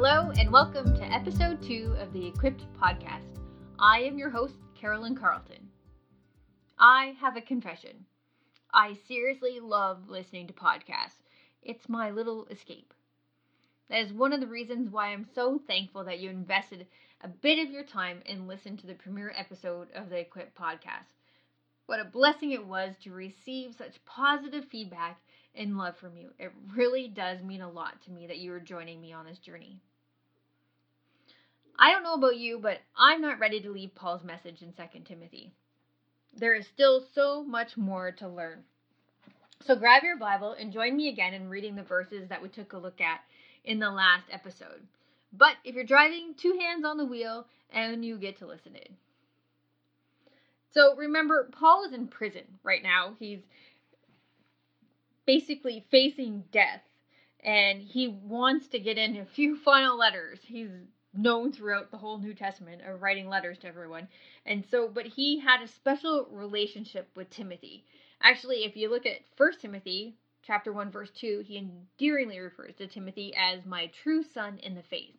Hello and welcome to episode 2 of the Equipped Podcast. I am your host, Carolyn Carlton. I have a confession. I seriously love listening to podcasts. It's my little escape. That is one of the reasons why I'm so thankful that you invested a bit of your time and listened to the premiere episode of the Equipped Podcast. What a blessing it was to receive such positive feedback and love from you. It really does mean a lot to me that you are joining me on this journey. I don't know about you, but I'm not ready to leave Paul's message in 2 Timothy. There is still so much more to learn. So grab your Bible and join me again in reading the verses that we took a look at in the last episode. But if you're driving, two hands on the wheel and you get to listen in. So remember, Paul is in prison right now. He's basically facing death, and he wants to get in a few final letters. He's known throughout the whole New Testament of writing letters to everyone. And so, but he had a special relationship with Timothy. Actually, if you look at 1 Timothy chapter 1, verse 2, he endearingly refers to Timothy as my true son in the faith.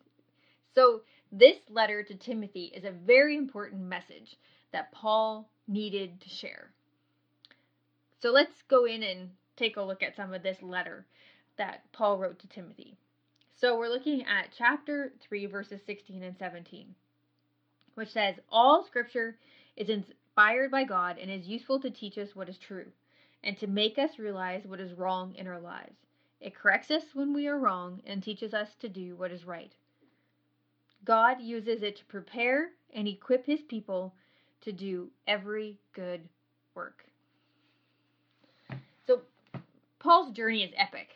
So this letter to Timothy is a very important message that Paul needed to share. So let's go in and take a look at some of this letter that Paul wrote to Timothy. So we're looking at chapter 3, verses 16 and 17, which says, all scripture is inspired by God and is useful to teach us what is true and to make us realize what is wrong in our lives. It corrects us when we are wrong and teaches us to do what is right. God uses it to prepare and equip his people to do every good work. So Paul's journey is epic.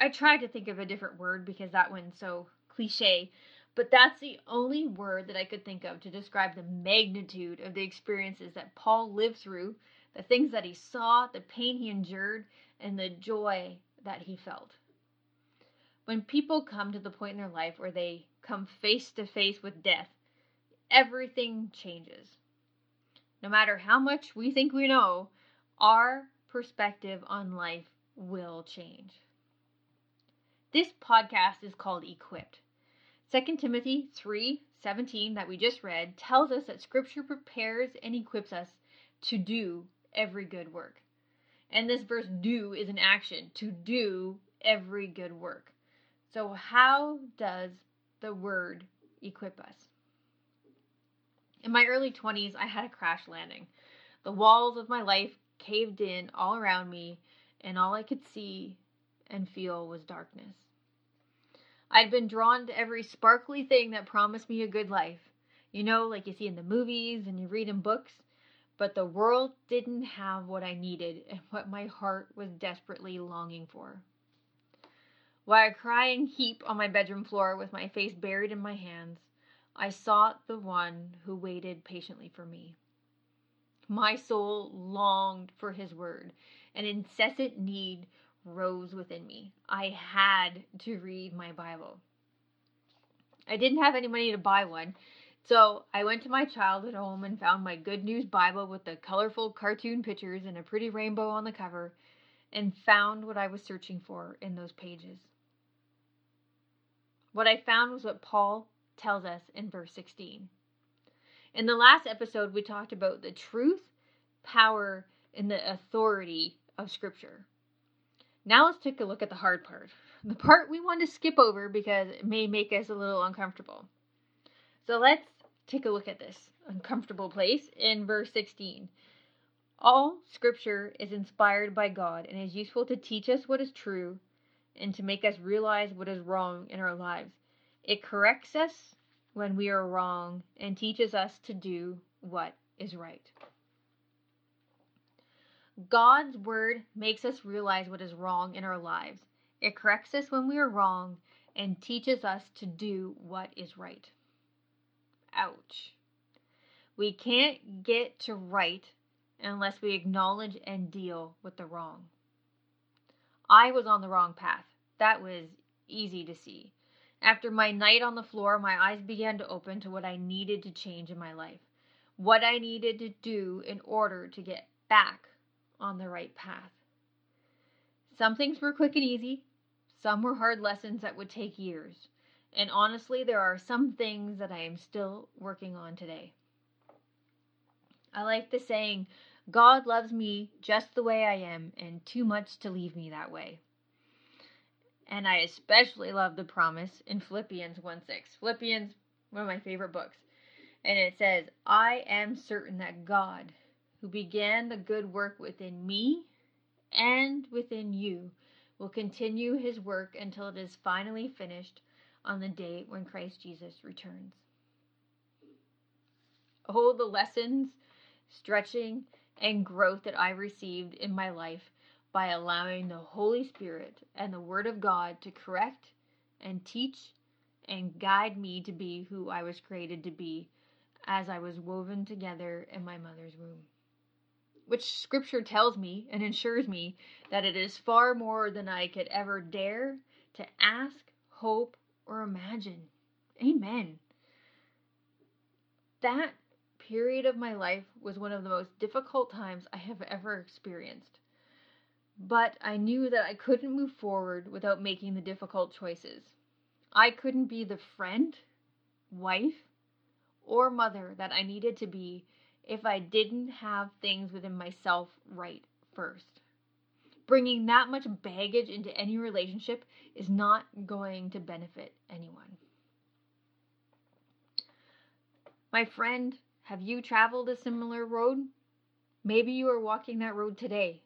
I tried to think of a different word because that one's so cliche, but that's the only word that I could think of to describe the magnitude of the experiences that Paul lived through, the things that he saw, the pain he endured, and the joy that he felt. When people come to the point in their life where they come face to face with death, everything changes. No matter how much we think we know, our perspective on life will change. This podcast is called Equipped. 2 Timothy 3:17 that we just read tells us that Scripture prepares and equips us to do every good work. And this verse do is an action, to do every good work. So how does the word equip us? In my early 20s, I had a crash landing. The walls of my life caved in all around me, and all I could see and feel was darkness. I'd been drawn to every sparkly thing that promised me a good life, like you see in the movies and you read in books, but the world didn't have what I needed and what my heart was desperately longing for. While crying heap on my bedroom floor with my face buried in my hands, I sought the one who waited patiently for me. My soul longed for his word. An incessant need rose within me. I had to read my Bible. I didn't have any money to buy one, so I went to my childhood home and found my Good News Bible with the colorful cartoon pictures and a pretty rainbow on the cover, and found what I was searching for in those pages. What I found was what Paul tells us in verse 16. In the last episode, we talked about the truth, power, and the authority of Scripture. Now let's take a look at the hard part, the part we want to skip over because it may make us a little uncomfortable. So let's take a look at this uncomfortable place in verse 16. All Scripture is inspired by God and is useful to teach us what is true and to make us realize what is wrong in our lives. It corrects us when we are wrong and teaches us to do what is right. God's word makes us realize what is wrong in our lives. It corrects us when we are wrong and teaches us to do what is right. Ouch. We can't get to right unless we acknowledge and deal with the wrong. I was on the wrong path. That was easy to see. After my night on the floor, my eyes began to open to what I needed to change in my life, what I needed to do in order to get back on the right path. Some things were quick and easy. Some were hard lessons that would take years. And honestly, there are some things that I am still working on today. I like the saying, God loves me just the way I am and too much to leave me that way. And I especially love the promise in Philippians 1:6. Philippians, one of my favorite books. And it says, I am certain that God, who began the good work within me and within you, will continue his work until it is finally finished on the day when Christ Jesus returns. Oh, the lessons, stretching, and growth that I received in my life by allowing the Holy Spirit and the Word of God to correct and teach and guide me to be who I was created to be as I was woven together in my mother's womb. Which Scripture tells me and ensures me that it is far more than I could ever dare to ask, hope, or imagine. Amen. That period of my life was one of the most difficult times I have ever experienced. But I knew that I couldn't move forward without making the difficult choices. I couldn't be the friend, wife, or mother that I needed to be if I didn't have things within myself right first. Bringing that much baggage into any relationship is not going to benefit anyone. My friend, have you traveled a similar road? Maybe you are walking that road today.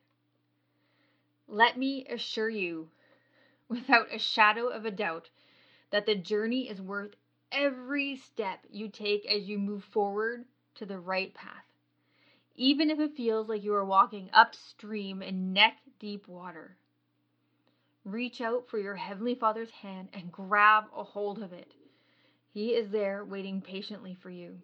Let me assure you, without a shadow of a doubt, that the journey is worth every step you take as you move forward to the right path. Even if it feels like you are walking upstream in neck-deep water, reach out for your Heavenly Father's hand and grab a hold of it. He is there waiting patiently for you.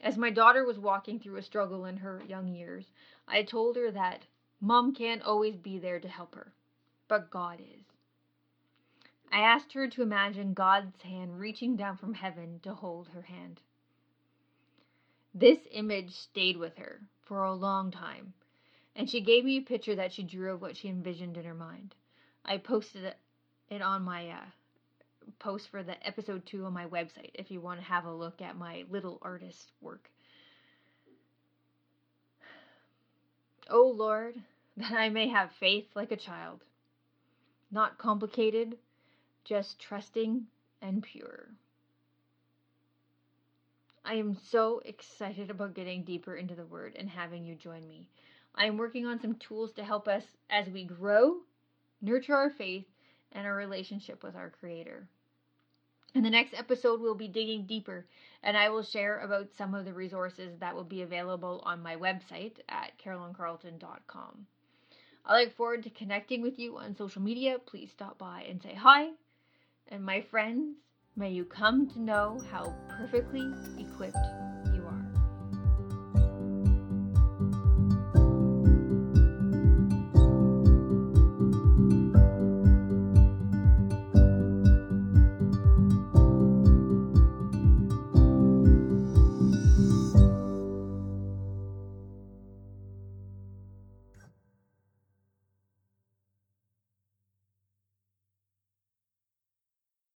As my daughter was walking through a struggle in her young years, I told her that Mom can't always be there to help her, but God is. I asked her to imagine God's hand reaching down from heaven to hold her hand. This image stayed with her for a long time, and she gave me a picture that she drew of what she envisioned in her mind. I posted it on my post for the episode 2 on my website if you want to have a look at my little artist work. Oh Lord, that I may have faith like a child, not complicated, just trusting and pure. I am so excited about getting deeper into the Word and having you join me. I am working on some tools to help us as we grow, nurture our faith, and our relationship with our Creator. In the next episode, we'll be digging deeper, and I will share about some of the resources that will be available on my website at CarolynCarlton.com. I look forward to connecting with you on social media. Please stop by and say hi. And my friends, may you come to know how perfectly equipped